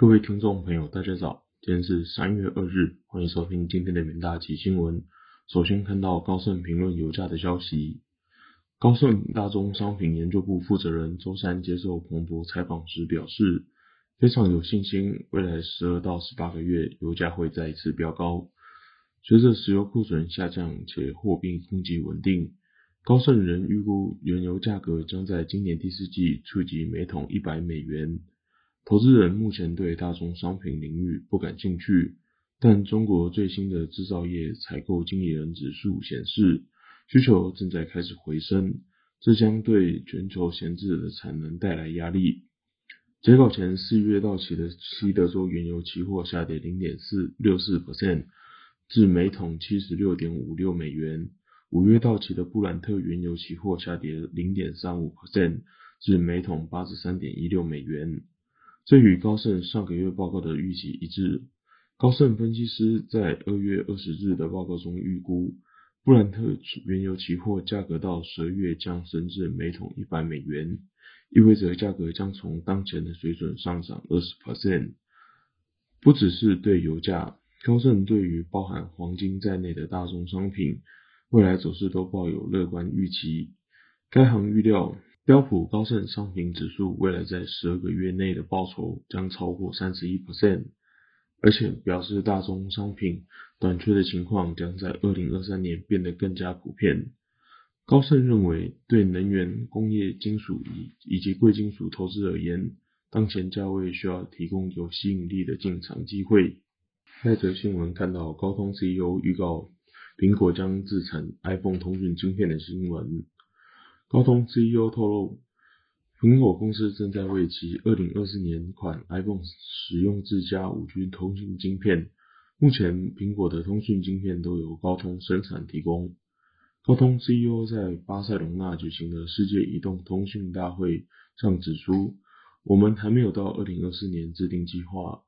各位听众朋友，大家早，今天是3月2日，欢迎收听今天的元大奇新闻。首先看到高盛评论油价的消息。高盛大宗商品研究部负责人周三接受彭博采访时表示，非常有信心，未来12到18个月油价会再一次飙高。随着石油库存下降且货币供给稳定，高盛仍预估原油价格将在今年第四季触及每桶100美元。投资人目前对大宗商品领域不感兴趣，但中国最新的制造业采购经理人指数显示，需求正在开始回升，这将对全球闲置的产能带来压力。截稿前4月到期的西德州原油期货下跌 0.64% 至每桶 76.56 美元，5月到期的布兰特原油期货下跌 0.35% 至每桶 83.16 美元。这与高盛上个月报告的预期一致。高盛分析师在2月20日的报告中预估，布兰特原油期货价格到12月将升至每桶100美元，意味着价格将从当前的水准上涨 20%。不只是对油价，高盛对于包含黄金在内的大宗商品未来走势都抱有乐观预期。该行预料标普高盛商品指数未来在12个月内的报酬将超过 31%， 而且表示大宗商品短缺的情况将在2023年变得更加普遍。高盛认为，对能源、工业、金属以及贵金属投资而言，当前价位需要提供有吸引力的进场机会。下一则新闻看到高通 CEO 预告苹果将自产 iPhone 通讯晶片的新闻。高通 CEO 透露，苹果公司正在为其2024年款 iPhone 使用自家 5G 通讯晶片，目前苹果的通讯晶片都由高通生产提供。高通 CEO 在巴塞隆纳举行的世界移动通讯大会上指出，我们还没有到2024年制定计划，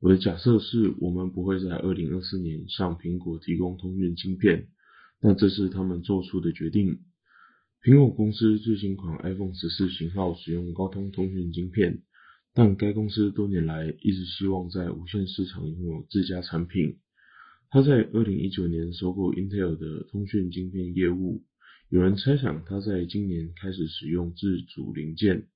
我的假设是我们不会在2024年向苹果提供通讯晶片，但这是他们做出的决定。苹果公司最新款 iPhone 14型号使用高通通讯晶片，但该公司多年来一直希望在无线市场拥有自家产品。它在2019年收购 Intel 的通讯晶片业务，有人猜想它在今年开始使用自主零件。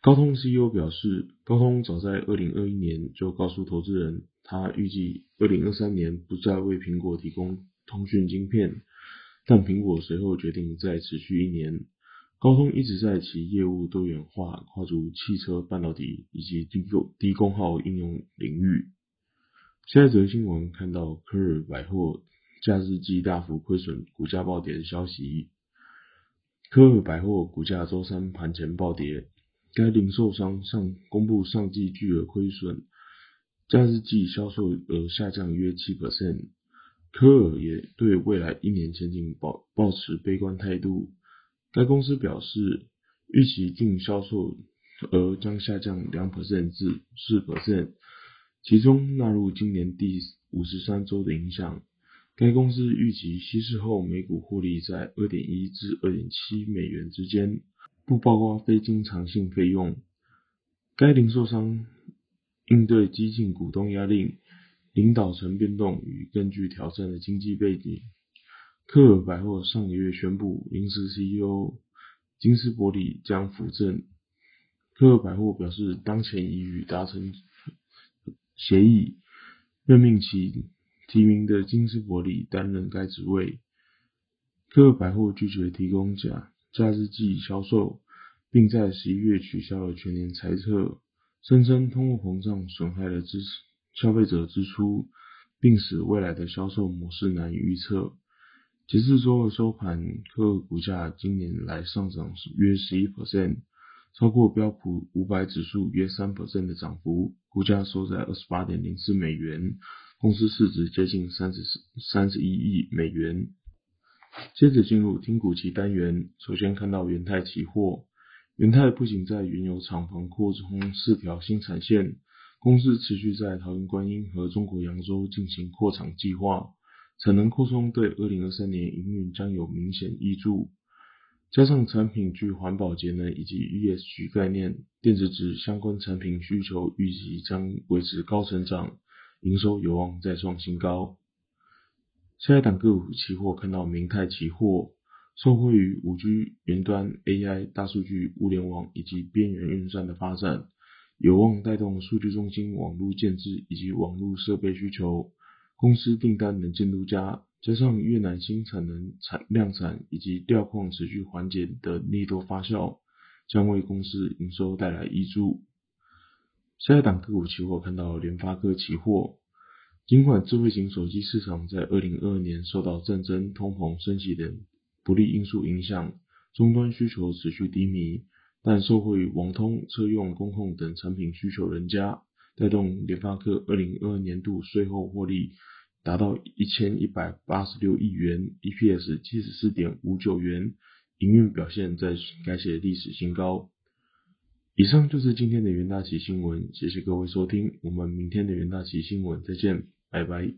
高通 CEO 表示，高通早在2021年就告诉投资人，他预计2023年不再为苹果提供通讯晶片，但苹果随后决定再持续一年。高通一直在其业务多元化跨足汽车、半导体以及低功耗应用领域。下一则新闻看到科尔百货假日季大幅亏损，股价暴跌的消息。科尔百货股价周三盘前暴跌，该零售商公布上季巨额亏损，假日季销售额下降约 7%。科尔也对未来一年前景抱持悲观态度，该公司表示，预期净销售额将下降 2% 至 4%， 其中纳入今年第53周的影响。该公司预期稀释后每股获利在 2.1 至 2.7 美元之间，不包括非经常性费用。该零售商应对激进股东压力、领导层变动与更具挑战的经济背景，科尔百货上个月宣布，临时 CEO 金斯伯里将扶正。科尔百货表示，当前已与达成协议，任命其提名的金斯伯里担任该职位。科尔百货拒绝提供假日季销售，并在11月取消了全年财测，声称通货膨胀损害了消费者支出，并使未来的销售模式难以预测。截至周二收盘，科尔股价今年来上涨约 11%， 超过标普500指数约 3% 的涨幅，股价收在 28.04 美元，公司市值接近31亿美元。接着进入听股期单元，首先看到元泰期货。元泰不仅在原油厂房扩充4条新产线，公司持续在桃园观音和中国扬州进行扩厂计划，产能扩充对2023年营运将有明显益助。加上产品具环保节能以及 ESG 概念，电子纸相关产品需求预计将维持高成长，营收有望再创新高。下一档个股期货看到明泰期货，受惠于 5G、 云端、 AI、 大数据、物联网以及边缘运算的发展，有望带动数据中心网络建置以及网络设备需求，公司订单能见度佳，加上越南新产能量产以及调控持续缓解的利多发酵，将为公司营收带来益助。下一档个股期货看到联发科期货，尽管智慧型手机市场在2022年受到战争、通膨、升息等不利因素影响，终端需求持续低迷，但受惠于网通、车用、工控等产品需求人家，带动联发科2022年度税后获利达到1186亿元 ,EPS 74.59 元，营运表现在改写历史新高。以上就是今天的元大期新闻，谢谢各位收听，我们明天的元大期新闻再见，拜拜。